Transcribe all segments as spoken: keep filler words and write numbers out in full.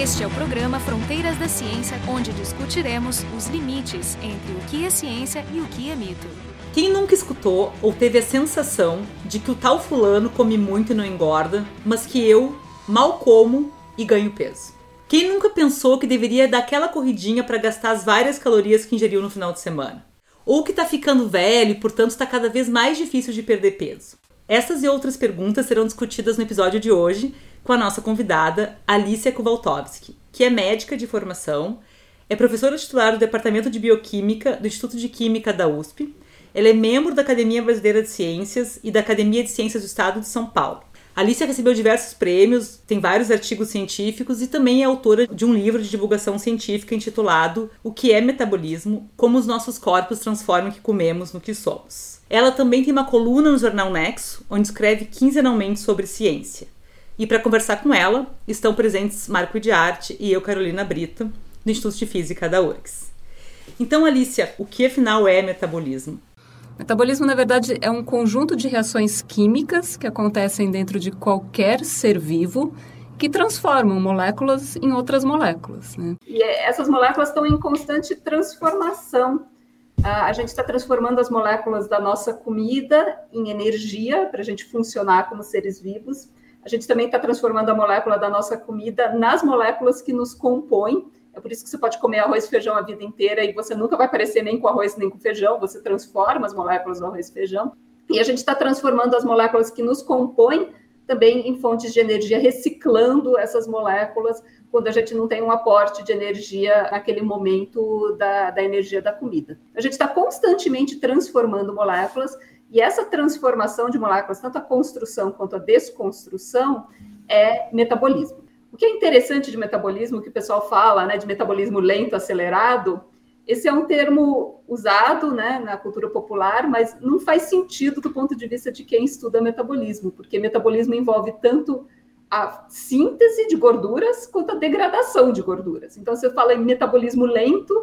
Este é o programa Fronteiras da Ciência, onde discutiremos os limites entre o que é ciência e o que é mito. Quem nunca escutou ou teve a sensação de que o tal fulano come muito e não engorda, mas que eu mal como e ganho peso? Quem nunca pensou que deveria dar aquela corridinha para gastar as várias calorias que ingeriu no final de semana? Ou que está ficando velho e, portanto, está cada vez mais difícil de perder peso? Essas e outras perguntas serão discutidas no episódio de hoje com a nossa convidada, Alicia Kowaltowski, que é médica de formação, é professora titular do Departamento de Bioquímica do Instituto de Química da U S P, ela é membro da Academia Brasileira de Ciências e da Academia de Ciências do Estado de São Paulo. Alicia recebeu diversos prêmios, tem vários artigos científicos e também é autora de um livro de divulgação científica intitulado O que é metabolismo? Como os nossos corpos transformam o que comemos no que somos. Ela também tem uma coluna no jornal Nexo, onde escreve quinzenalmente sobre ciência. E para conversar com ela, estão presentes Marco de Arte e eu, Carolina Brito, do Instituto de Física da U F R G S. Então, Alicia, o que afinal é metabolismo? Metabolismo, na verdade, é um conjunto de reações químicas que acontecem dentro de qualquer ser vivo que transformam moléculas em outras moléculas, né? E essas moléculas estão em constante transformação. A gente está transformando as moléculas da nossa comida em energia para a gente funcionar como seres vivos. A gente também está transformando a molécula da nossa comida nas moléculas que nos compõem. É por isso que você pode comer arroz e feijão a vida inteira e você nunca vai parecer nem com arroz nem com feijão, você transforma as moléculas do arroz e feijão. E a gente está transformando as moléculas que nos compõem também em fontes de energia, reciclando essas moléculas quando a gente não tem um aporte de energia naquele momento da, da energia da comida. A gente está constantemente transformando moléculas e essa transformação de moléculas, tanto a construção quanto a desconstrução, é metabolismo. O que é interessante de metabolismo, que o pessoal fala, né, de metabolismo lento, acelerado, esse é um termo usado, né, na cultura popular, mas não faz sentido do ponto de vista de quem estuda metabolismo, porque metabolismo envolve tanto a síntese de gorduras quanto a degradação de gorduras. Então, se eu falo em metabolismo lento,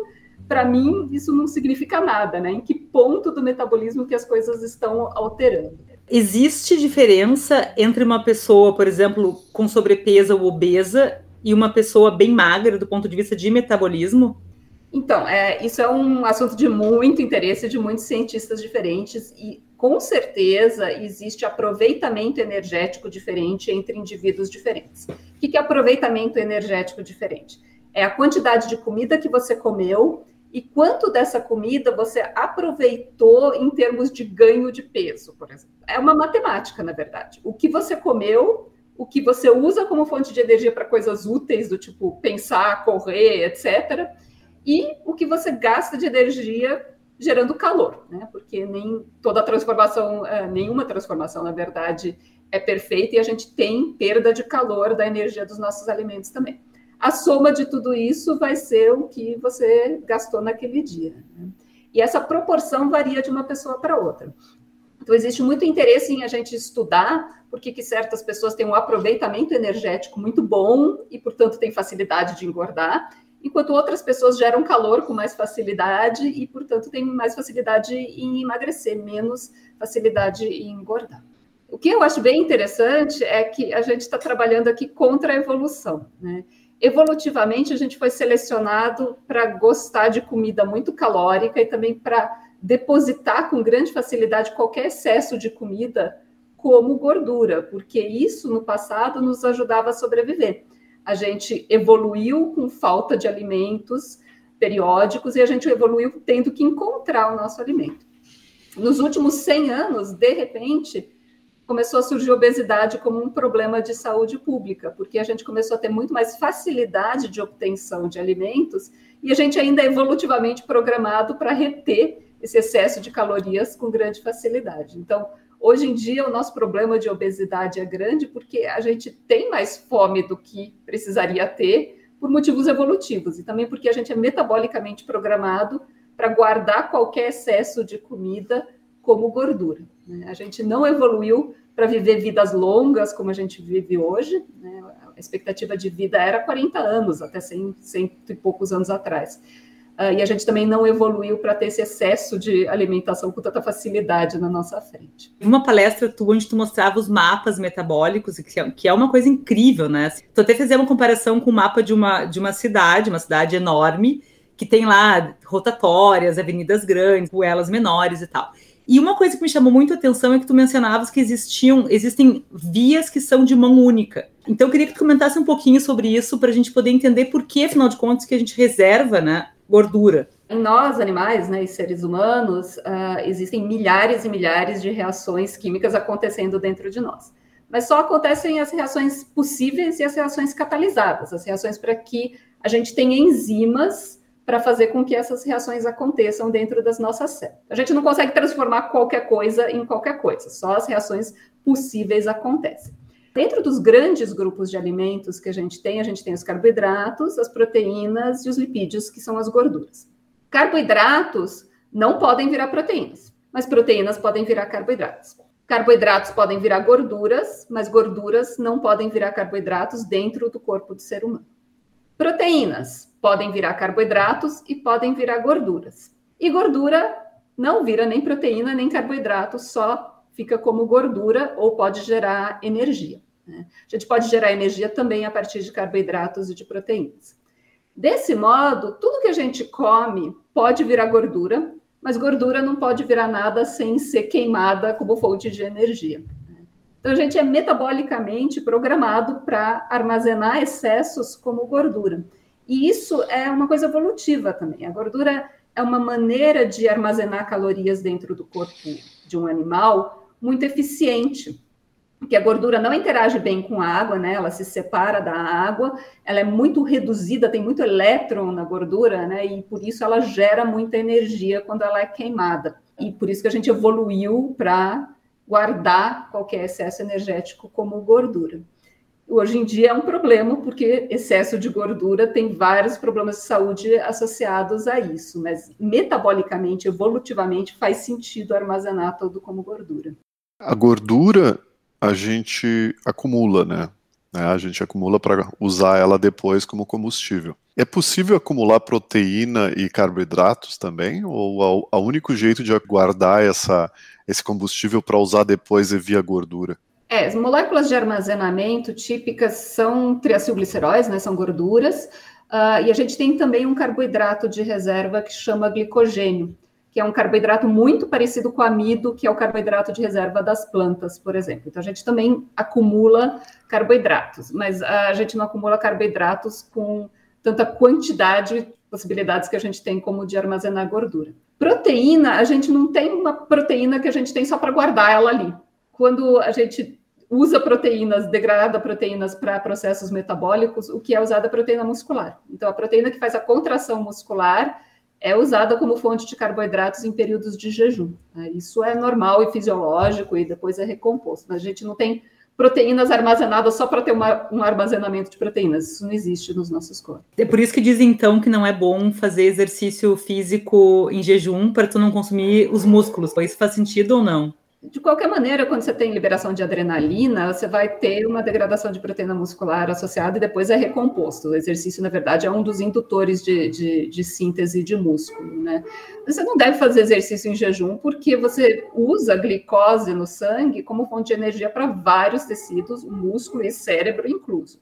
para mim isso não significa nada, né? Em que ponto do metabolismo que as coisas estão alterando? Existe diferença entre uma pessoa, por exemplo, com sobrepeso ou obesa e uma pessoa bem magra do ponto de vista de metabolismo? Então, é, isso é um assunto de muito interesse de muitos cientistas diferentes e, com certeza, existe aproveitamento energético diferente entre indivíduos diferentes. O que é aproveitamento energético diferente? É a quantidade de comida que você comeu e quanto dessa comida você aproveitou em termos de ganho de peso, por exemplo. É uma matemática, na verdade. O que você comeu, o que você usa como fonte de energia para coisas úteis, do tipo pensar, correr, etcétera, e o que você gasta de energia gerando calor, né? Porque nem toda transformação, nenhuma transformação, na verdade, é perfeita e a gente tem perda de calor da energia dos nossos alimentos também. A soma de tudo isso vai ser o que você gastou naquele dia, né? E essa proporção varia de uma pessoa para outra. Então, existe muito interesse em a gente estudar por que certas pessoas têm um aproveitamento energético muito bom e, portanto, têm facilidade de engordar, enquanto outras pessoas geram calor com mais facilidade e, portanto, têm mais facilidade em emagrecer, menos facilidade em engordar. O que eu acho bem interessante é que a gente está trabalhando aqui contra a evolução, né? Evolutivamente, a gente foi selecionado para gostar de comida muito calórica e também para depositar com grande facilidade qualquer excesso de comida como gordura, porque isso, no passado, nos ajudava a sobreviver. A gente evoluiu com falta de alimentos periódicos e a gente evoluiu tendo que encontrar o nosso alimento. Nos últimos cem anos, de repente, começou a surgir obesidade como um problema de saúde pública, porque a gente começou a ter muito mais facilidade de obtenção de alimentos e a gente ainda é evolutivamente programado para reter esse excesso de calorias com grande facilidade. Então, hoje em dia, o nosso problema de obesidade é grande porque a gente tem mais fome do que precisaria ter por motivos evolutivos e também porque a gente é metabolicamente programado para guardar qualquer excesso de comida como gordura, né? A gente não evoluiu para viver vidas longas como a gente vive hoje, né? A expectativa de vida era quarenta anos, até cem, cento e poucos anos atrás. uh, e a gente também não evoluiu para ter esse excesso de alimentação com tanta facilidade na nossa frente. Uma palestra tua onde tu mostrava os mapas metabólicos, que é uma coisa incrível, né? Tu até fez uma comparação com o mapa de uma, de uma cidade, uma cidade enorme, que tem lá rotatórias, avenidas grandes, ruelas menores e tal. E uma coisa que me chamou muito a atenção é que tu mencionavas que existiam, existem vias que são de mão única. Então, eu queria que tu comentasse um pouquinho sobre isso para a gente poder entender por que, afinal de contas, que a gente reserva, né, gordura. Em nós, animais, né, e seres humanos, uh, existem milhares e milhares de reações químicas acontecendo dentro de nós. Mas só acontecem as reações possíveis e as reações catalisadas, as reações para que a gente tenha enzimas para fazer com que essas reações aconteçam dentro das nossas células. A gente não consegue transformar qualquer coisa em qualquer coisa, só as reações possíveis acontecem. Dentro dos grandes grupos de alimentos que a gente tem, a gente tem os carboidratos, as proteínas e os lipídios, que são as gorduras. Carboidratos não podem virar proteínas, mas proteínas podem virar carboidratos. Carboidratos podem virar gorduras, mas gorduras não podem virar carboidratos dentro do corpo do ser humano. Proteínas podem virar carboidratos e podem virar gorduras. E gordura não vira nem proteína nem carboidrato, só fica como gordura ou pode gerar energia, né? A gente pode gerar energia também a partir de carboidratos e de proteínas. Desse modo, tudo que a gente come pode virar gordura, mas gordura não pode virar nada sem ser queimada como fonte de energia. Então, a gente é metabolicamente programado para armazenar excessos como gordura. E isso é uma coisa evolutiva também. A gordura é uma maneira de armazenar calorias dentro do corpo de um animal muito eficiente, porque a gordura não interage bem com a água, né? Ela se separa da água, ela é muito reduzida, tem muito elétron na gordura, né? E por isso ela gera muita energia quando ela é queimada. E por isso que a gente evoluiu para guardar qualquer excesso energético como gordura. Hoje em dia é um problema, porque excesso de gordura tem vários problemas de saúde associados a isso, mas metabolicamente, evolutivamente, faz sentido armazenar tudo como gordura. A gordura a gente acumula, né? A gente acumula para usar ela depois como combustível. É possível acumular proteína e carboidratos também? Ou o único jeito de guardar essa... esse combustível para usar depois é via gordura? É, as moléculas de armazenamento típicas são triacilgliceróis, né, são gorduras, uh, e a gente tem também um carboidrato de reserva que chama glicogênio, que é um carboidrato muito parecido com o amido, que é o carboidrato de reserva das plantas, por exemplo. Então, a gente também acumula carboidratos, mas a gente não acumula carboidratos com tanta quantidade, possibilidades que a gente tem como de armazenar gordura. Proteína, a gente não tem uma proteína que a gente tem só para guardar ela ali. Quando a gente usa proteínas, degrada proteínas para processos metabólicos, o que é usada é proteína muscular. Então, a proteína que faz a contração muscular é usada como fonte de carboidratos em períodos de jejum. Isso é normal e fisiológico e depois é recomposto. Mas a gente não tem proteínas armazenadas só para ter uma, um armazenamento de proteínas. Isso não existe nos nossos corpos. É por isso que dizem, então, que não é bom fazer exercício físico em jejum para tu não consumir os músculos. Isso faz sentido ou não? De qualquer maneira, quando você tem liberação de adrenalina, você vai ter uma degradação de proteína muscular associada e depois é recomposto. O exercício, na verdade, é um dos indutores de, de, de síntese de músculo, né? Você não deve fazer exercício em jejum porque você usa a glicose no sangue como fonte de energia para vários tecidos, o músculo e cérebro incluso.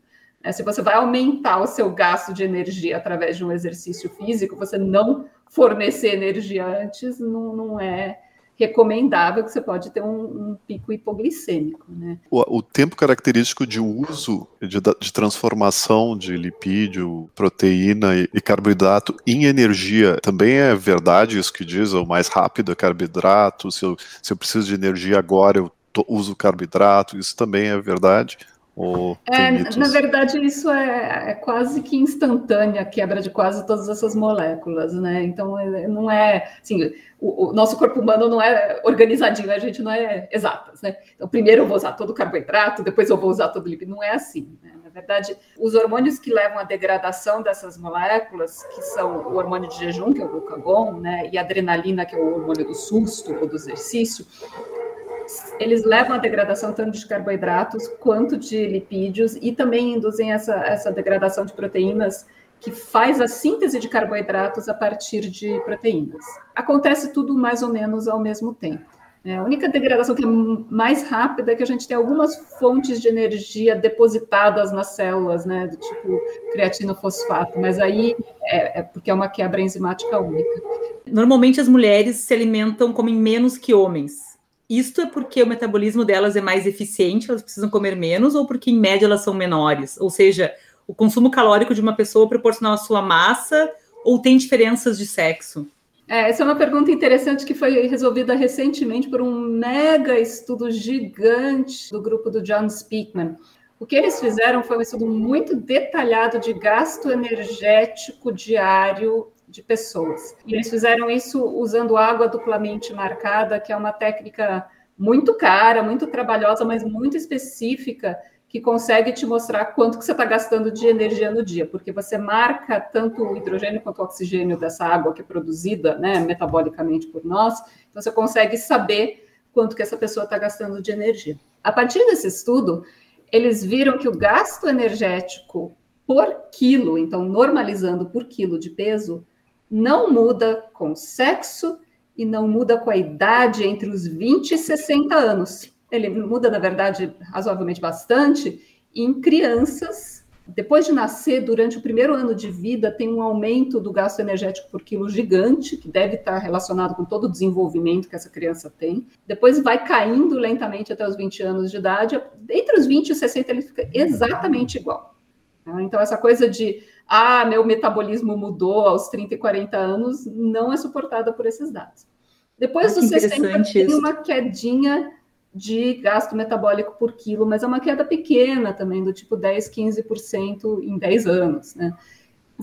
Se você vai aumentar o seu gasto de energia através de um exercício físico, você não fornecer energia antes, não, não é... recomendável, que você pode ter um, um pico hipoglicêmico, né? O, o tempo característico de uso, de, de transformação de lipídio, proteína e, e carboidrato em energia, também é verdade isso que diz, o mais rápido é carboidrato, se eu, se eu preciso de energia agora eu to, uso carboidrato, isso também é verdade? Ou é, na verdade, isso é, é quase que instantânea a quebra de quase todas essas moléculas, né? Então, não é assim, o, o nosso corpo humano não é organizadinho, a gente não é exatas, né? Então, primeiro eu vou usar todo o carboidrato, depois eu vou usar todo o lipídio, não é assim, né? Na verdade, os hormônios que levam à degradação dessas moléculas, que são o hormônio de jejum, que é o glucagon, né? E a adrenalina, que é o hormônio do susto ou do exercício, eles levam a degradação tanto de carboidratos quanto de lipídios e também induzem essa, essa degradação de proteínas, que faz a síntese de carboidratos a partir de proteínas. Acontece tudo mais ou menos ao mesmo tempo. É, a única degradação que é mais rápida é que a gente tem algumas fontes de energia depositadas nas células, né, do tipo creatinofosfato, mas aí é, é porque é uma quebra enzimática única. Normalmente as mulheres se alimentam, comem menos que homens. Isto é porque o metabolismo delas é mais eficiente, elas precisam comer menos, ou porque em média elas são menores? Ou seja, o consumo calórico de uma pessoa proporcional à sua massa ou tem diferenças de sexo? É, essa é uma pergunta interessante que foi resolvida recentemente por um mega estudo gigante do grupo do John Speakman. O que eles fizeram foi um estudo muito detalhado de gasto energético diário de pessoas. E eles fizeram isso usando água duplamente marcada, que é uma técnica muito cara, muito trabalhosa, mas muito específica, que consegue te mostrar quanto que você está gastando de energia no dia, porque você marca tanto o hidrogênio quanto o oxigênio dessa água que é produzida, né, metabolicamente por nós, então você consegue saber quanto que essa pessoa está gastando de energia. A partir desse estudo, eles viram que o gasto energético por quilo, então normalizando por quilo de peso, não muda com o sexo e não muda com a idade entre os vinte e sessenta anos. Ele muda, na verdade, razoavelmente bastante. Em crianças, depois de nascer, durante o primeiro ano de vida, tem um aumento do gasto energético por quilo gigante, que deve estar relacionado com todo o desenvolvimento que essa criança tem. Depois vai caindo lentamente até os vinte anos de idade. Entre os vinte e sessenta, ele fica exatamente igual. Então, essa coisa de, ah, meu metabolismo mudou aos trinta e quarenta anos, não é suportada por esses dados. Depois ah, dos sessenta, tem isso. Uma quedinha de gasto metabólico por quilo, mas é uma queda pequena também, do tipo dez, quinze por cento em dez anos, né?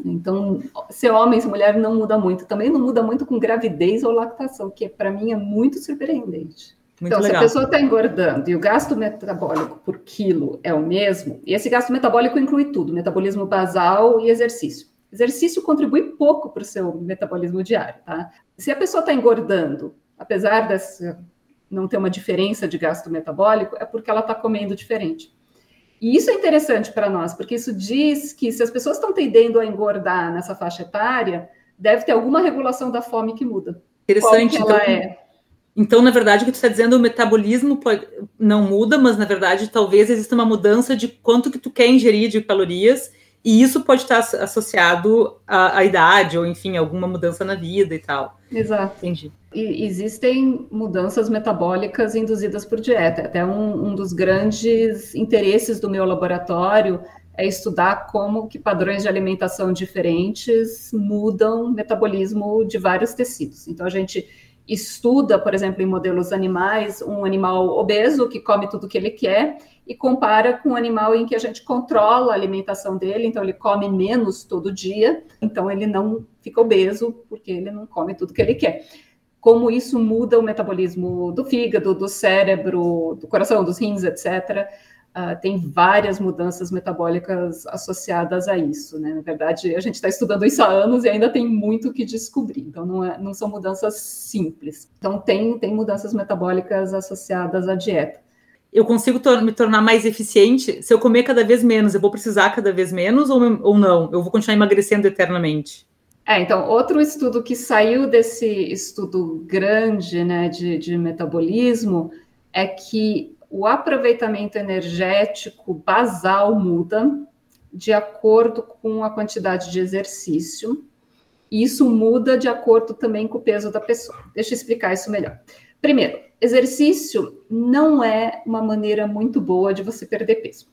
Então, ser homem, ser mulher não muda muito. Também não muda muito com gravidez ou lactação, que para mim é muito surpreendente. Muito então, legal. Se a pessoa está engordando e o gasto metabólico por quilo é o mesmo, e esse gasto metabólico inclui tudo, metabolismo basal e exercício. Exercício contribui pouco para o seu metabolismo diário, tá? Se a pessoa está engordando, apesar dessa não ter uma diferença de gasto metabólico, é porque ela está comendo diferente. E isso é interessante para nós, porque isso diz que se as pessoas estão tendendo a engordar nessa faixa etária, deve ter alguma regulação da fome que muda. Interessante. Qual que ela então, é. Então, na verdade, o que tu está dizendo, o metabolismo pode, não muda, mas, na verdade, talvez exista uma mudança de quanto que tu quer ingerir de calorias, e isso pode estar associado à, à idade, ou, enfim, alguma mudança na vida e tal. Exato. Entendi. E existem mudanças metabólicas induzidas por dieta. Até um, um dos grandes interesses do meu laboratório é estudar como que padrões de alimentação diferentes mudam o metabolismo de vários tecidos. Então, a gente estuda, por exemplo, em modelos animais, um animal obeso que come tudo que ele quer e compara com um animal em que a gente controla a alimentação dele, então ele come menos todo dia, então ele não fica obeso porque ele não come tudo que ele quer. Como isso muda o metabolismo do fígado, do cérebro, do coração, dos rins, etcétera. Uh, tem várias mudanças metabólicas associadas a isso, né? Na verdade, a gente está estudando isso há anos e ainda tem muito o que descobrir. Então, não, é, não são mudanças simples. Então, tem, tem mudanças metabólicas associadas à dieta. Eu consigo tor- me tornar mais eficiente se eu comer cada vez menos? Eu vou precisar cada vez menos ou, ou não? Eu vou continuar emagrecendo eternamente? É, então, outro estudo que saiu desse estudo grande, né, de, de metabolismo é que o aproveitamento energético basal muda de acordo com a quantidade de exercício. E isso muda de acordo também com o peso da pessoa. Deixa eu explicar isso melhor. Primeiro, exercício não é uma maneira muito boa de você perder peso.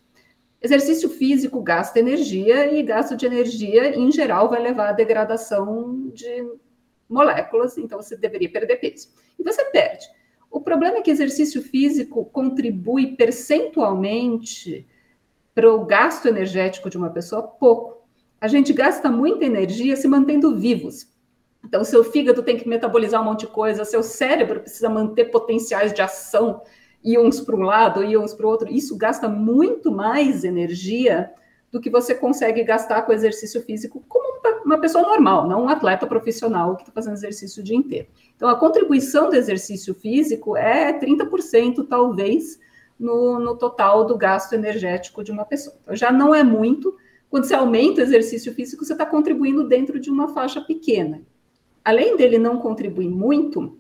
Exercício físico gasta energia e gasto de energia, em geral, vai levar à degradação de moléculas, então você deveria perder peso. E você perde. O problema é que exercício físico contribui percentualmente para o gasto energético de uma pessoa pouco. A gente gasta muita energia se mantendo vivos. Então, seu fígado tem que metabolizar um monte de coisa, seu cérebro precisa manter potenciais de ação, e uns para um lado, e uns para o outro. Isso gasta muito mais energia do que você consegue gastar com exercício físico como uma pessoa normal, não um atleta profissional que está fazendo exercício o dia inteiro. Então, a contribuição do exercício físico é trinta por cento, talvez, no, no total do gasto energético de uma pessoa. Então, já não é muito, Quando você aumenta o exercício físico, você está contribuindo dentro de uma faixa pequena. Além dele não contribuir muito,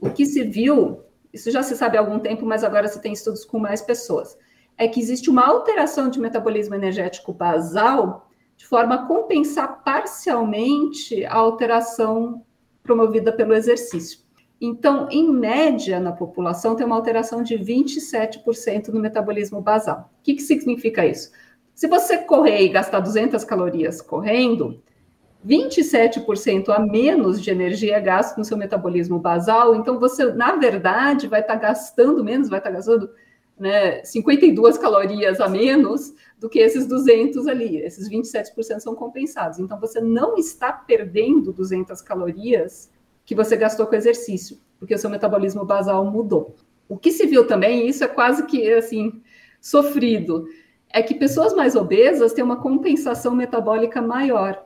o que se viu, isso já se sabe há algum tempo, mas agora se tem estudos com mais pessoas, é que existe uma alteração de metabolismo energético basal de forma a compensar parcialmente a alteração promovida pelo exercício. Então, em média, na população, tem uma alteração de vinte e sete por cento no metabolismo basal. O que, que significa isso? Se você correr e gastar duzentas calorias correndo, vinte e sete por cento a menos de energia é gasto no seu metabolismo basal, então você, na verdade, vai estar gastando menos, vai estar gastando né, cinquenta e duas calorias a menos do que esses duzentas ali. Esses vinte e sete por cento são compensados. Então, você não está perdendo duzentas calorias que você gastou com exercício, porque o seu metabolismo basal mudou. O que se viu também, e isso é quase que, assim, sofrido, é que pessoas mais obesas têm uma compensação metabólica maior.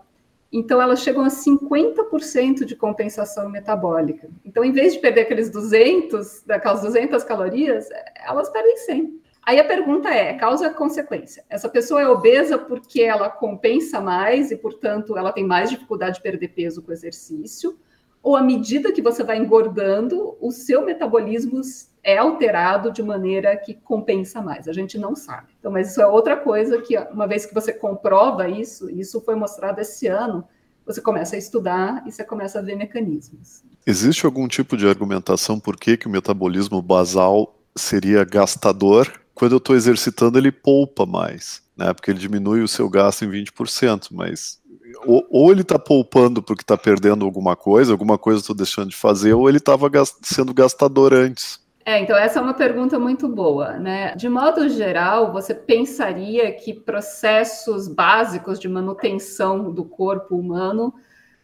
Então, elas chegam a cinquenta por cento de compensação metabólica. Então, em vez de perder aqueles duzentas, daquelas duzentas calorias, elas perdem cem. Aí a pergunta é, causa ou consequência? Essa pessoa é obesa porque ela compensa mais e, portanto, ela tem mais dificuldade de perder peso com o exercício? Ou, à medida que você vai engordando, o seu metabolismo é alterado de maneira que compensa mais? A gente não sabe. Então, mas isso é outra coisa que, uma vez que você comprova isso, isso foi mostrado esse ano, você começa a estudar e você começa a ver mecanismos. Existe algum tipo de argumentação por que, que o metabolismo basal seria gastador? Quando eu estou exercitando, ele poupa mais, né? Porque ele diminui o seu gasto em vinte por cento, mas... ou ele está poupando porque está perdendo alguma coisa, alguma coisa estou deixando de fazer, ou ele estava gast- sendo gastador antes. É, então essa é uma pergunta muito boa, né? De modo geral, você pensaria que processos básicos de manutenção do corpo humano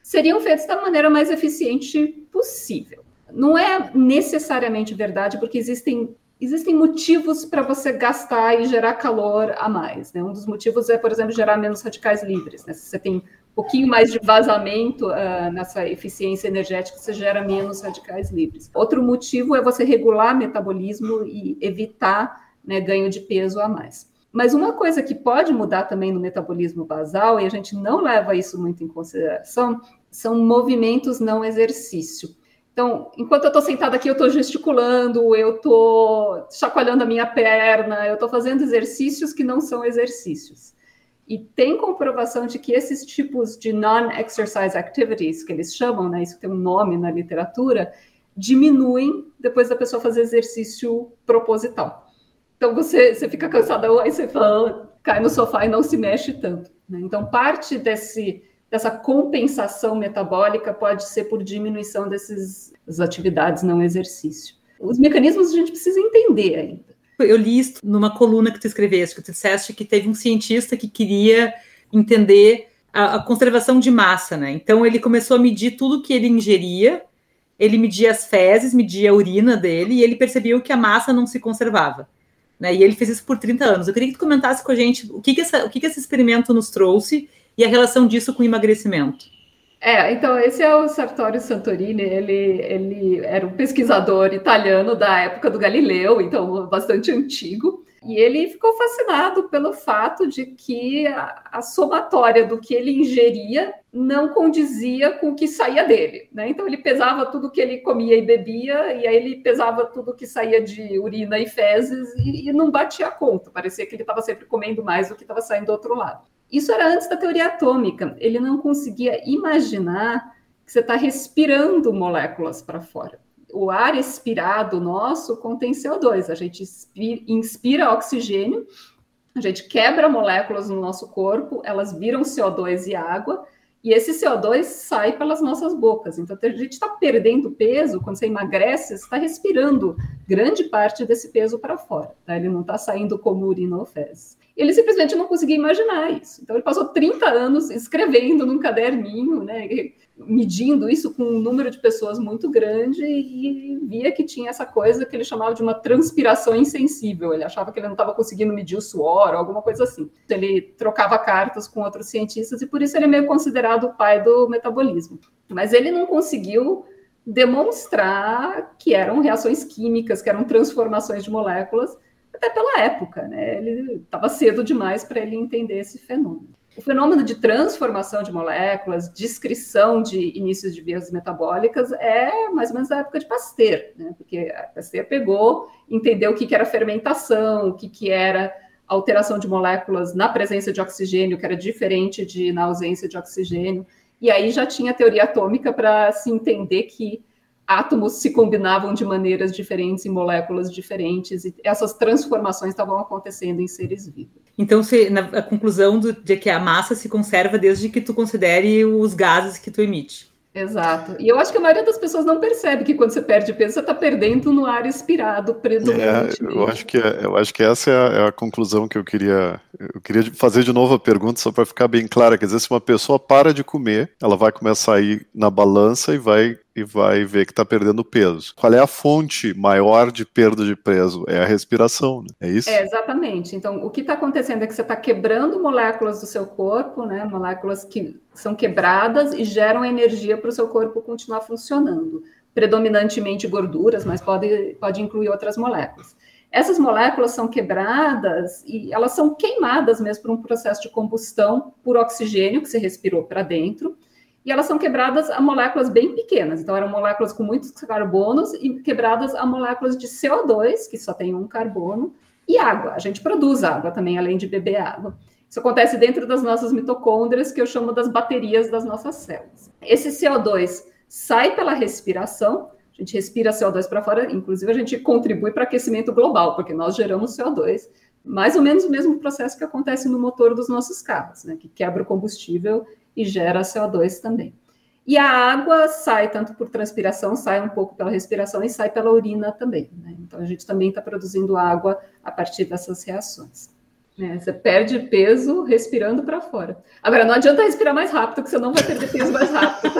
seriam feitos da maneira mais eficiente possível. Não é necessariamente verdade, porque existem... Existem motivos para você gastar e gerar calor a mais, né? Um dos motivos é, por exemplo, gerar menos radicais livres, né? Se você tem um pouquinho mais de vazamento uh, nessa eficiência energética, você gera menos radicais livres. Outro motivo é você regular metabolismo e evitar, né, ganho de peso a mais. Mas uma coisa que pode mudar também no metabolismo basal, e a gente não leva isso muito em consideração, são movimentos não exercício. Então, enquanto eu estou sentada aqui, eu estou gesticulando, eu estou chacoalhando a minha perna, eu estou fazendo exercícios que não são exercícios. E tem comprovação de que esses tipos de non-exercise activities, que eles chamam, né, isso tem um nome na literatura, diminuem depois da pessoa fazer exercício proposital. Então, você, você fica cansada, aí você fala, cai no sofá e não se mexe tanto, né? Então, parte desse... Essa compensação metabólica pode ser por diminuição dessas atividades não exercício. Os mecanismos a gente precisa entender ainda. Eu li isso numa coluna que tu escreveste, que tu disseste que teve um cientista que queria entender a, a conservação de massa, né? Então ele começou a medir tudo que ele ingeria, ele media as fezes, media a urina dele e ele percebeu que a massa não se conservava, né? E ele fez isso por trinta anos. Eu queria que tu comentasse com a gente o que, que, essa, o que, que esse experimento nos trouxe e a relação disso com o emagrecimento. É, então, esse é o Sartorio Santorini, ele, ele era um pesquisador italiano da época do Galileu, então bastante antigo, e ele ficou fascinado pelo fato de que a, a somatória do que ele ingeria não condizia com o que saía dele, né? Então, ele pesava tudo que ele comia e bebia, e aí ele pesava tudo que saía de urina e fezes, e, e não batia a conta, parecia que ele estava sempre comendo mais do que estava saindo do outro lado. Isso era antes da teoria atômica. Ele não conseguia imaginar que você está respirando moléculas para fora. O ar expirado nosso contém C O dois. A gente inspira oxigênio, a gente quebra moléculas no nosso corpo, elas viram C O dois e água, e esse C O dois sai pelas nossas bocas. Então, a gente está perdendo peso, quando você emagrece, você está respirando grande parte desse peso para fora, tá? Ele não está saindo como urina ou fezes. Ele simplesmente não conseguia imaginar isso. Então, ele passou trinta anos escrevendo num caderninho, né, medindo isso com um número de pessoas muito grande e via que tinha essa coisa que ele chamava de uma transpiração insensível. Ele achava que ele não estava conseguindo medir o suor ou alguma coisa assim. Ele trocava cartas com outros cientistas e, por isso, ele é meio considerado o pai do metabolismo. Mas ele não conseguiu demonstrar que eram reações químicas, que eram transformações de moléculas, até pela época, né? Ele estava cedo demais para ele entender esse fenômeno. O fenômeno de transformação de moléculas, descrição de inícios de vias metabólicas, é mais ou menos da época de Pasteur, né? Porque Pasteur pegou, entendeu o que, que era fermentação, o que, que era alteração de moléculas na presença de oxigênio, que era diferente de na ausência de oxigênio. E aí já tinha teoria atômica para se entender que átomos se combinavam de maneiras diferentes em moléculas diferentes, e essas transformações estavam acontecendo em seres vivos. Então, se, na, a conclusão do, de que a massa se conserva desde que tu considere os gases que tu emite. Exato. E eu acho que a maioria das pessoas não percebe que quando você perde peso, você está perdendo no ar expirado predominantemente. É, eu, acho que é, eu acho que essa é a, é a conclusão que eu queria... Eu queria fazer de novo a pergunta, só para ficar bem clara. Quer dizer, se uma pessoa para de comer, ela vai começar a ir na balança e vai... e vai ver que está perdendo peso. Qual é a fonte maior de perda de peso? É a respiração, né? É isso? É, exatamente. Então, o que está acontecendo é que você está quebrando moléculas do seu corpo, né? Moléculas que são quebradas e geram energia para o seu corpo continuar funcionando. Predominantemente gorduras, mas pode, pode incluir outras moléculas. Essas moléculas são quebradas e elas são queimadas mesmo por um processo de combustão por oxigênio que você respirou para dentro. E elas são quebradas a moléculas bem pequenas. Então, eram moléculas com muitos carbonos e quebradas a moléculas de C O dois, que só tem um carbono, e água. A gente produz água também, além de beber água. Isso acontece dentro das nossas mitocôndrias, que eu chamo das baterias das nossas células. Esse C O dois sai pela respiração. A gente respira C O dois para fora. Inclusive, a gente contribui para aquecimento global, porque nós geramos C O dois. Mais ou menos o mesmo processo que acontece no motor dos nossos carros, né? Que quebra o combustível e gera C O dois também. E a água sai tanto por transpiração, sai um pouco pela respiração e sai pela urina também, né? Então, a gente também está produzindo água a partir dessas reações, né? Você perde peso respirando para fora. Agora, não adianta respirar mais rápido, que você não vai perder peso mais rápido.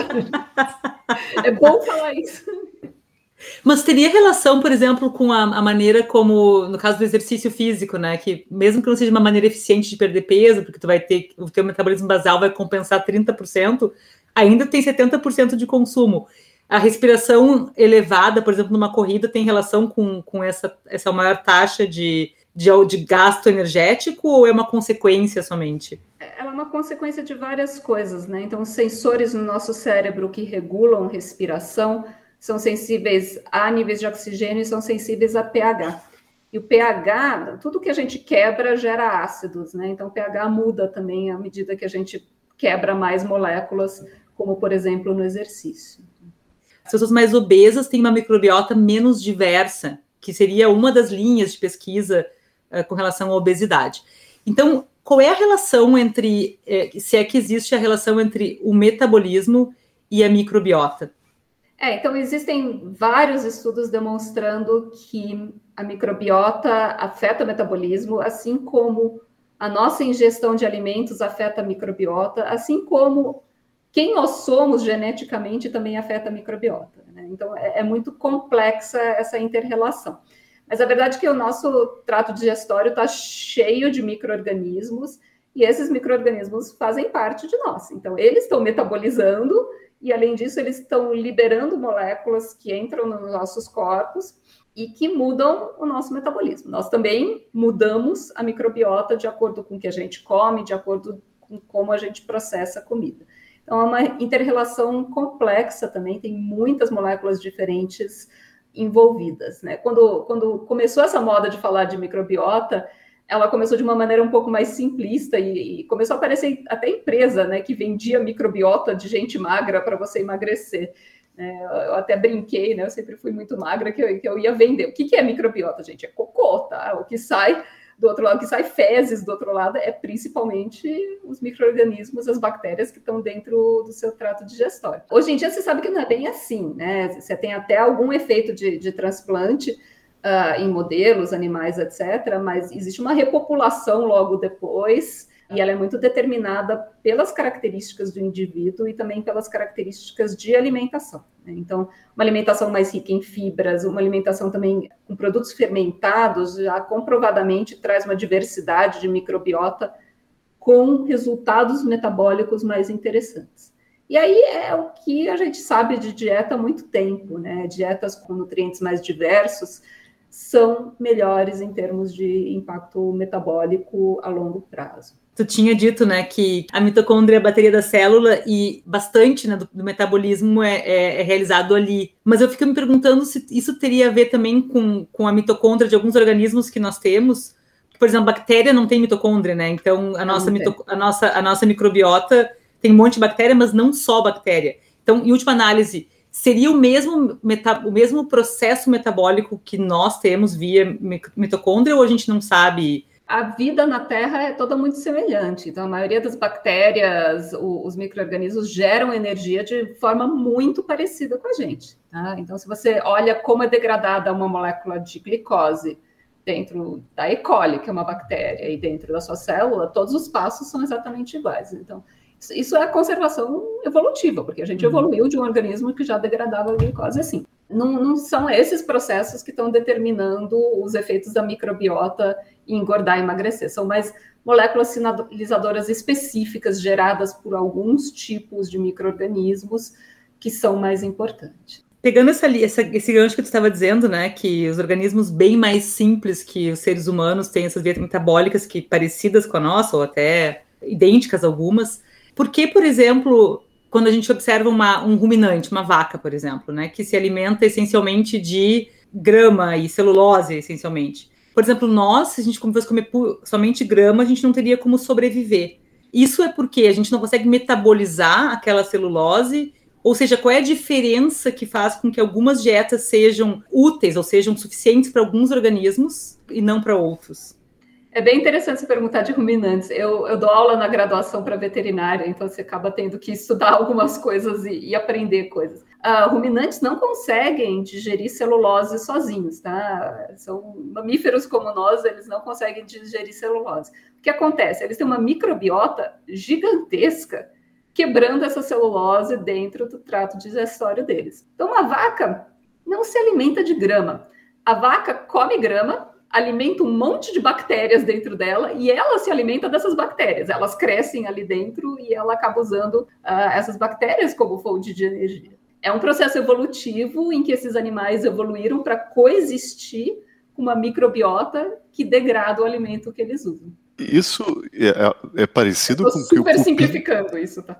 É bom falar isso. Mas teria relação, por exemplo, com a, a maneira como, no caso do exercício físico, né? Que mesmo que não seja uma maneira eficiente de perder peso, porque tu vai ter, o teu metabolismo basal vai compensar trinta por cento, ainda tem setenta por cento de consumo. A respiração elevada, por exemplo, numa corrida, tem relação com, com essa, essa maior taxa de, de, de gasto energético ou é uma consequência somente? Ela é uma consequência de várias coisas, né? Então, os sensores no nosso cérebro que regulam respiração são sensíveis a níveis de oxigênio e são sensíveis a pH. E o pH, tudo que a gente quebra gera ácidos, né? Então, o pH muda também à medida que a gente quebra mais moléculas, como, por exemplo, no exercício. As pessoas mais obesas têm uma microbiota menos diversa, que seria uma das linhas de pesquisa uh, com relação à obesidade. Então, qual é a relação entre, eh, se é que existe a relação entre o metabolismo e a microbiota? É, então existem vários estudos demonstrando que a microbiota afeta o metabolismo, assim como a nossa ingestão de alimentos afeta a microbiota, assim como quem nós somos geneticamente também afeta a microbiota, né? Então é, é muito complexa essa inter-relação. Mas a verdade é que o nosso trato digestório está cheio de micro-organismos e esses micro-organismos fazem parte de nós. Então eles estão metabolizando e, além disso, eles estão liberando moléculas que entram nos nossos corpos e que mudam o nosso metabolismo. Nós também mudamos a microbiota de acordo com o que a gente come, de acordo com como a gente processa a comida. Então, é uma inter-relação complexa também, tem muitas moléculas diferentes envolvidas, né? Quando, quando começou essa moda de falar de microbiota, ela começou de uma maneira um pouco mais simplista e, e começou a aparecer até empresa, né, que vendia microbiota de gente magra para você emagrecer. É, eu até brinquei, né, eu sempre fui muito magra, que eu, que eu ia vender. O que, que é microbiota, gente? É cocô, tá? O que sai do outro lado, o que sai fezes do outro lado é principalmente os micro-organismos, as bactérias que estão dentro do seu trato digestório. Hoje em dia você sabe que não é bem assim, né? Você tem até algum efeito de, de transplante, Uh, em modelos, animais, etcétera, mas existe uma repopulação logo depois e ela é muito determinada pelas características do indivíduo e também pelas características de alimentação, né? Então, uma alimentação mais rica em fibras, uma alimentação também com produtos fermentados, já comprovadamente traz uma diversidade de microbiota com resultados metabólicos mais interessantes. E aí é o que a gente sabe de dieta há muito tempo, né? Dietas com nutrientes mais diversos são melhores em termos de impacto metabólico a longo prazo. Tu tinha dito, né, que a mitocôndria é a bateria da célula e bastante, né, do, do metabolismo é, é, é realizado ali. Mas eu fico me perguntando se isso teria a ver também com, com a mitocôndria de alguns organismos que nós temos. Por exemplo, a bactéria não tem mitocôndria, né? Então, a nossa, mito, a nossa, a nossa microbiota tem um monte de bactéria, mas não só bactéria. Então, em última análise, seria o mesmo, meta, o mesmo processo metabólico que nós temos via mitocôndria ou a gente não sabe... A vida na Terra é toda muito semelhante. Então, a maioria das bactérias, o, os micro-organismos geram energia de forma muito parecida com a gente. Tá? Então, se você olha como é degradada uma molécula de glicose dentro da E. coli, que é uma bactéria, e dentro da sua célula, todos os passos são exatamente iguais. Então, isso é a conservação evolutiva, porque a gente uhum. evoluiu de um organismo que já degradava a glicose assim. Não, não são esses processos que estão determinando os efeitos da microbiota em engordar e emagrecer. São mais moléculas sinalizadoras específicas geradas por alguns tipos de micro-organismos que são mais importantes. Pegando essa, essa, esse gancho que tu estava dizendo, né, que os organismos bem mais simples que os seres humanos têm essas vias metabólicas que parecidas com a nossa, ou até idênticas algumas, por que, por exemplo... Quando a gente observa uma, um ruminante, uma vaca, por exemplo, né, que se alimenta essencialmente de grama e celulose, essencialmente. Por exemplo, nós, se a gente fosse comer somente grama, a gente não teria como sobreviver. Isso é porque a gente não consegue metabolizar aquela celulose, ou seja, qual é a diferença que faz com que algumas dietas sejam úteis, ou sejam suficientes para alguns organismos e não para outros? É bem interessante você perguntar de ruminantes. Eu, eu dou aula na graduação para veterinária, então você acaba tendo que estudar algumas coisas e, e aprender coisas. Uh, ruminantes não conseguem digerir celulose sozinhos, tá? São mamíferos como nós, eles não conseguem digerir celulose. O que acontece? Eles têm uma microbiota gigantesca quebrando essa celulose dentro do trato digestório deles. Então, uma vaca não se alimenta de grama. A vaca come grama, alimenta um monte de bactérias dentro dela e ela se alimenta dessas bactérias. Elas crescem ali dentro e ela acaba usando uh, essas bactérias como fonte de energia. É um processo evolutivo em que esses animais evoluíram para coexistir com uma microbiota que degrada o alimento que eles usam. Isso é, é parecido com o que o cupim... Estou super simplificando isso, tá?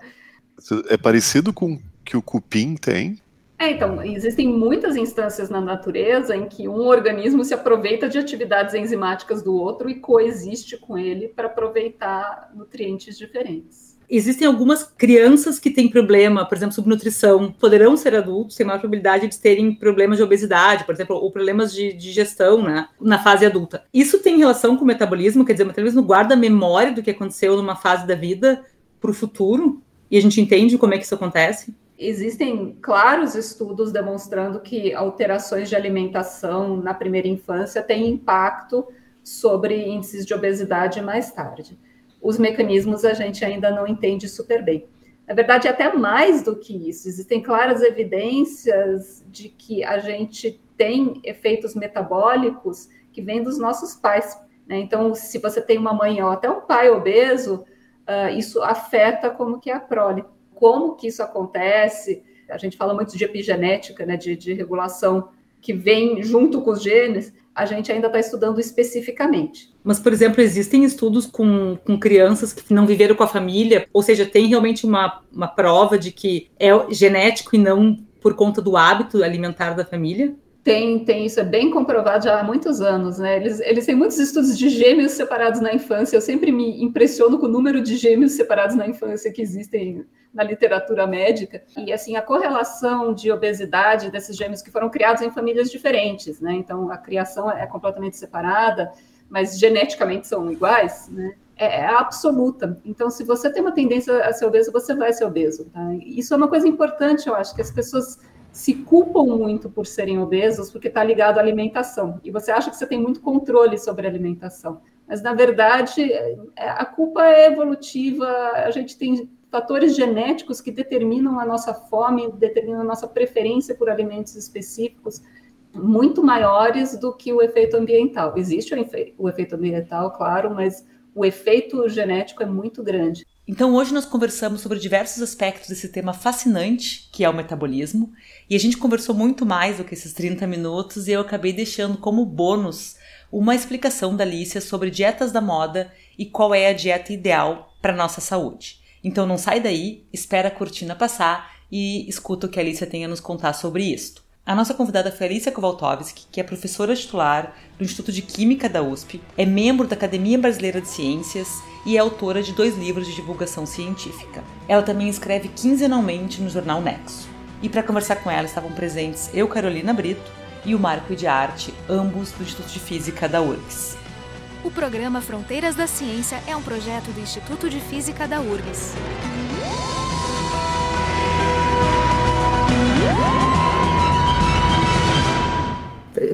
É parecido com o que o cupim tem? É, então, existem muitas instâncias na natureza em que um organismo se aproveita de atividades enzimáticas do outro e coexiste com ele para aproveitar nutrientes diferentes. Existem algumas crianças que têm problema, por exemplo, subnutrição, poderão ser adultos, têm maior probabilidade de terem problemas de obesidade, por exemplo, ou problemas de digestão, né, na fase adulta. Isso tem relação com o metabolismo, quer dizer, o metabolismo guarda a memória do que aconteceu numa fase da vida para o futuro, e a gente entende como é que isso acontece? Existem claros estudos demonstrando que alterações de alimentação na primeira infância têm impacto sobre índices de obesidade mais tarde. Os mecanismos a gente ainda não entende super bem. Na verdade, é até mais do que isso. Existem claras evidências de que a gente tem efeitos metabólicos que vêm dos nossos pais, né? Então, se você tem uma mãe ou até um pai obeso, uh, isso afeta como que é a prole. Como que isso acontece? A gente fala muito de epigenética, né, de, de regulação que vem junto com os genes, a gente ainda está estudando especificamente. Mas, por exemplo, existem estudos com, com crianças que não viveram com a família, ou seja, tem realmente uma, uma prova de que é genético e não por conta do hábito alimentar da família? Tem, tem, isso é bem comprovado já há muitos anos, né? Eles, eles têm muitos estudos de gêmeos separados na infância. Eu sempre me impressiono com o número de gêmeos separados na infância que existem na literatura médica. E, assim, a correlação de obesidade desses gêmeos que foram criados em famílias diferentes, né? Então, a criação é completamente separada, mas geneticamente são iguais, né? É, é absoluta. Então, se você tem uma tendência a ser obeso, você vai ser obeso, tá? Isso é uma coisa importante, eu acho, que as pessoas se culpam muito por serem obesos porque está ligado à alimentação. E você acha que você tem muito controle sobre a alimentação. Mas, na verdade, a culpa é evolutiva. A gente tem fatores genéticos que determinam a nossa fome, determinam a nossa preferência por alimentos específicos, muito maiores do que o efeito ambiental. Existe o efeito ambiental, claro, mas o efeito genético é muito grande. Então hoje nós conversamos sobre diversos aspectos desse tema fascinante, que é o metabolismo, e a gente conversou muito mais do que esses trinta minutos e eu acabei deixando como bônus uma explicação da Alicia sobre dietas da moda e qual é a dieta ideal para a nossa saúde. Então não sai daí, espera a cortina passar e escuta o que a Alicia tem a nos contar sobre isto. A nossa convidada foi Alicia Kowaltowski, que é professora titular do Instituto de Química da U S P, é membro da Academia Brasileira de Ciências e é autora de dois livros de divulgação científica. Ela também escreve quinzenalmente no jornal Nexo. E para conversar com ela estavam presentes eu, Carolina Brito, e o Marco de Arte, ambos do Instituto de Física da U F R G S. O programa Fronteiras da Ciência é um projeto do Instituto de Física da U F R G S.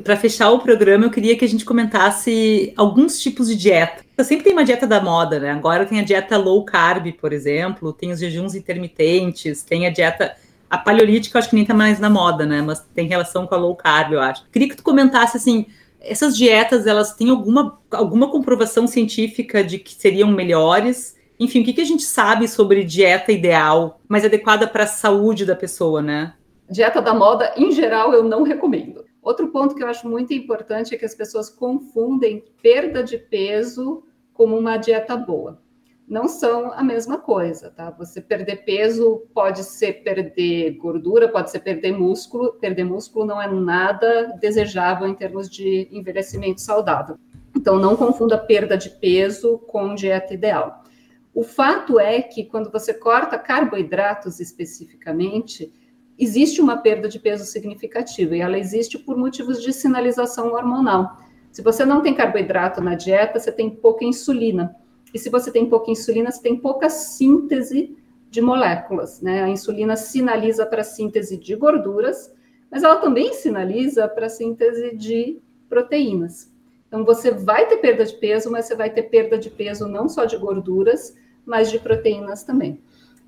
Para fechar o programa, eu queria que a gente comentasse alguns tipos de dieta. Eu sempre tem uma dieta da moda, né? Agora tem a dieta low carb, por exemplo, tem os jejuns intermitentes, tem a dieta... A paleolítica eu acho que nem tá mais na moda, né? Mas tem relação com a low carb, eu acho. Queria que tu comentasse, assim, essas dietas, elas têm alguma, alguma comprovação científica de que seriam melhores? Enfim, o que, que a gente sabe sobre dieta ideal, mais adequada para a saúde da pessoa, né? Dieta da moda, em geral, eu não recomendo. Outro ponto que eu acho muito importante é que as pessoas confundem perda de peso como uma dieta boa. Não são a mesma coisa, tá? Você perder peso pode ser perder gordura, pode ser perder músculo. Perder músculo não é nada desejável em termos de envelhecimento saudável. Então, não confunda perda de peso com dieta ideal. O fato é que quando você corta carboidratos especificamente, existe uma perda de peso significativa e ela existe por motivos de sinalização hormonal. Se você não tem carboidrato na dieta, você tem pouca insulina. E se você tem pouca insulina, você tem pouca síntese de moléculas, né? A insulina sinaliza para a síntese de gorduras, mas ela também sinaliza para a síntese de proteínas. Então, você vai ter perda de peso, mas você vai ter perda de peso não só de gorduras, mas de proteínas também.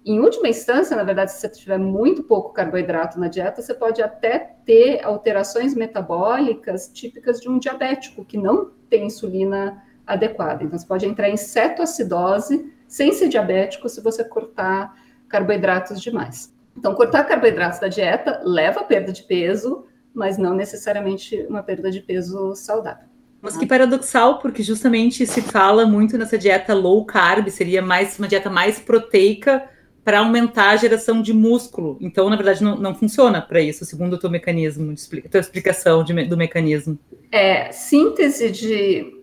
Em última instância, na verdade, se você tiver muito pouco carboidrato na dieta, você pode até ter alterações metabólicas típicas de um diabético que não tem insulina adequada. Então, você pode entrar em cetoacidose sem ser diabético se você cortar carboidratos demais. Então, cortar carboidratos da dieta leva a perda de peso, mas não necessariamente uma perda de peso saudável. Mas que paradoxal, porque justamente se fala muito nessa dieta low carb, seria mais uma dieta mais proteica para aumentar a geração de músculo. Então, na verdade, não, não funciona para isso, segundo o teu mecanismo, a tua explicação de, do mecanismo. É, síntese de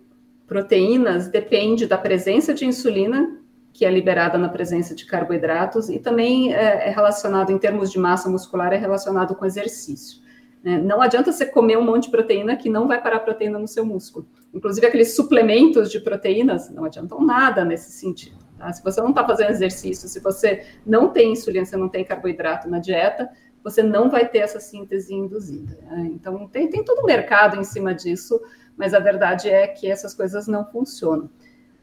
proteínas depende da presença de insulina, que é liberada na presença de carboidratos, e também é relacionado, em termos de massa muscular, é relacionado com exercício. Não adianta você comer um monte de proteína que não vai parar proteína no seu músculo. Inclusive, aqueles suplementos de proteínas não adiantam nada nesse sentido. Tá? Se você não está fazendo exercício, se você não tem insulina, se não tem carboidrato na dieta, você não vai ter essa síntese induzida. Né? Então, tem, tem todo o mercado em cima disso, mas a verdade é que essas coisas não funcionam.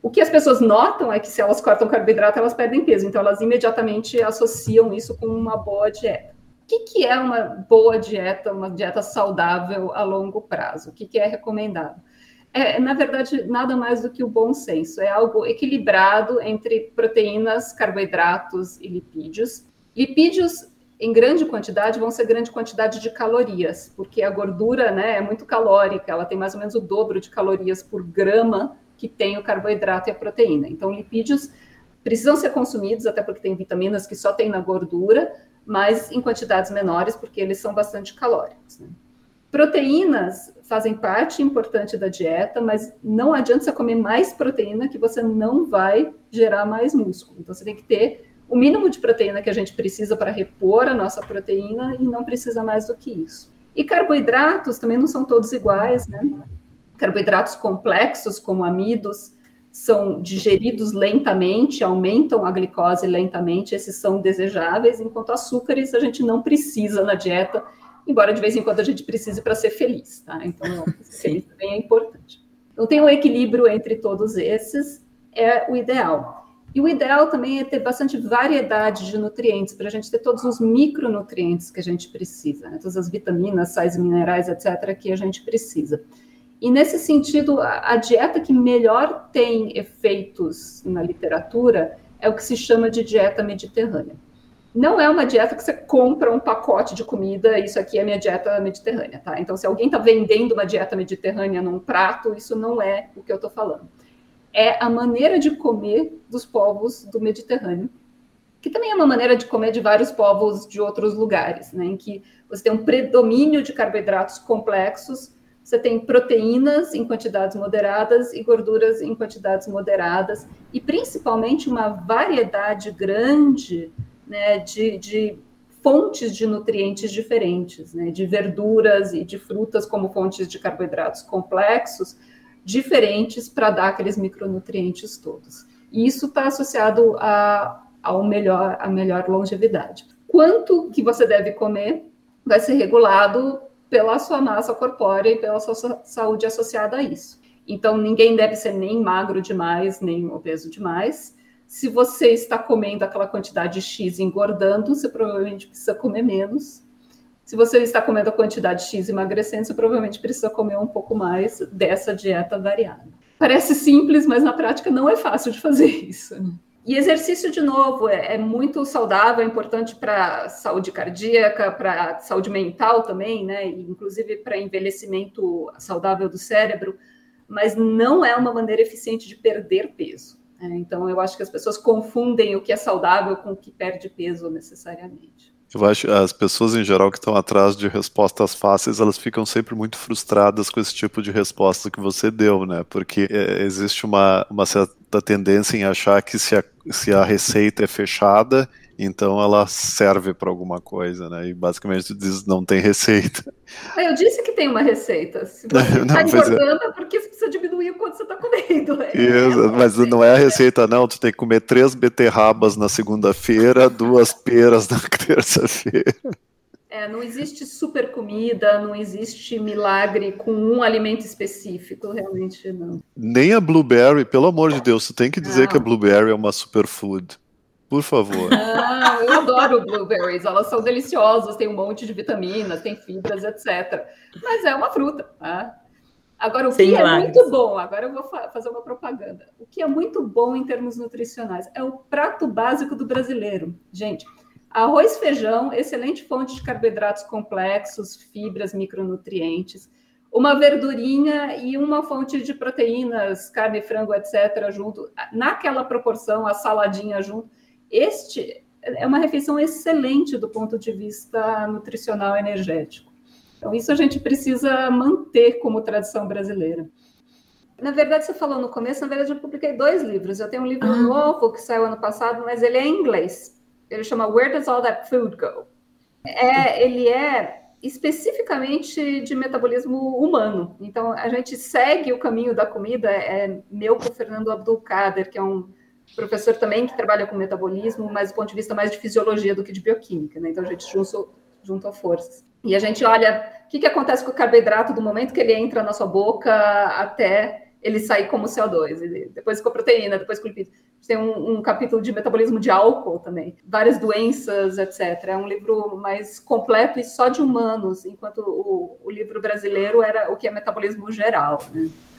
O que as pessoas notam é que se elas cortam carboidrato, elas perdem peso. Então, elas imediatamente associam isso com uma boa dieta. O que, que é uma boa dieta, uma dieta saudável a longo prazo? O que, que é recomendado? É, na verdade, nada mais do que o bom senso. É algo equilibrado entre proteínas, carboidratos e lipídios. Lipídios, em grande quantidade, vão ser grande quantidade de calorias, porque a gordura, né, é muito calórica, ela tem mais ou menos o dobro de calorias por grama que tem o carboidrato e a proteína. Então, lipídios precisam ser consumidos, até porque tem vitaminas que só tem na gordura, mas em quantidades menores, porque eles são bastante calóricos, né? Proteínas fazem parte importante da dieta, mas não adianta você comer mais proteína que você não vai gerar mais músculo. Então, você tem que ter o mínimo de proteína que a gente precisa para repor a nossa proteína e não precisa mais do que isso. E carboidratos também não são todos iguais, né? Carboidratos complexos, como amidos, são digeridos lentamente, aumentam a glicose lentamente, esses são desejáveis, enquanto açúcares a gente não precisa na dieta, embora de vez em quando a gente precise para ser feliz, tá? Então, ser feliz também é importante. Então, tem um equilíbrio entre todos esses, é o ideal. E o ideal também é ter bastante variedade de nutrientes, para a gente ter todos os micronutrientes que a gente precisa, né? Todas as vitaminas, sais minerais, etcétera, que a gente precisa. E nesse sentido, a dieta que melhor tem efeitos na literatura é o que se chama de dieta mediterrânea. Não é uma dieta que você compra um pacote de comida, isso aqui é minha dieta mediterrânea, tá? Então, se alguém está vendendo uma dieta mediterrânea num prato, isso não é o que eu estou falando. É a maneira de comer dos povos do Mediterrâneo, que também é uma maneira de comer de vários povos de outros lugares, né? Em que você tem um predomínio de carboidratos complexos, você tem proteínas em quantidades moderadas e gorduras em quantidades moderadas, e principalmente uma variedade grande, né, de, de fontes de nutrientes diferentes, né, de verduras e de frutas como fontes de carboidratos complexos, diferentes para dar aqueles micronutrientes todos. E isso está associado a, ao melhor, a melhor longevidade. Quanto que você deve comer vai ser regulado pela sua massa corpórea e pela sua saúde associada a isso. Então, ninguém deve ser nem magro demais, nem obeso demais. Se você está comendo aquela quantidade X engordando, você provavelmente precisa comer menos. Se você está comendo a quantidade X emagrecendo, você provavelmente precisa comer um pouco mais dessa dieta variada. Parece simples, mas na prática não é fácil de fazer isso. E exercício, de novo, é, é muito saudável, é importante para a saúde cardíaca, para a saúde mental também, né? Inclusive para envelhecimento saudável do cérebro, mas não é uma maneira eficiente de perder peso. Então, eu acho que as pessoas confundem o que é saudável com o que perde peso necessariamente. Eu acho que as pessoas, em geral, que estão atrás de respostas fáceis, elas ficam sempre muito frustradas com esse tipo de resposta que você deu, né? Porque é, existe uma, uma certa tendência em achar que se a, se a receita é fechada, então ela serve para alguma coisa, né? E basicamente tu diz, não tem receita. Eu disse que tem uma receita. Se você está engordando, é porque você precisa diminuir o quanto você está comendo. Né? Isso, é mas receita. Não é a receita, não. Tu tem que comer três beterrabas na segunda-feira, duas peras na terça-feira. É, não existe super comida, não existe milagre com um alimento específico, realmente não. Nem a blueberry, pelo amor de Deus, tu tem que dizer não. Que a blueberry é uma superfood. Por favor. Ah, eu adoro blueberries, elas são deliciosas, tem um monte de vitaminas, tem fibras, etcétera. Mas é uma fruta, tá? Agora, o Sem que milagres. É muito bom, agora eu vou fa- fazer uma propaganda, o que é muito bom em termos nutricionais é o prato básico do brasileiro. Gente, arroz, feijão, excelente fonte de carboidratos complexos, fibras, micronutrientes, uma verdurinha e uma fonte de proteínas, carne, frango, etcétera, junto, naquela proporção, a saladinha junto. Este é uma refeição excelente do ponto de vista nutricional energético. Então, isso a gente precisa manter como tradição brasileira. Na verdade, você falou no começo, na verdade, eu publiquei dois livros. Eu tenho um livro ah. novo que saiu ano passado, mas ele é em inglês. Ele chama Where Does All That Food Go? É, ele é especificamente de metabolismo humano. Então, a gente segue o caminho da comida. É meu com o Fernando Abdul Kader, que é um professor também que trabalha com metabolismo, mas do ponto de vista mais de fisiologia do que de bioquímica, né? Então a gente juntou forças. E a gente olha o que, que acontece com o carboidrato do momento que ele entra na sua boca até ele sair como C O dois, depois com a proteína, depois com o lipídio. A gente tem um, um capítulo de metabolismo de álcool também, várias doenças, etcétera. É um livro mais completo e só de humanos, enquanto o, o livro brasileiro era o que é metabolismo geral, né?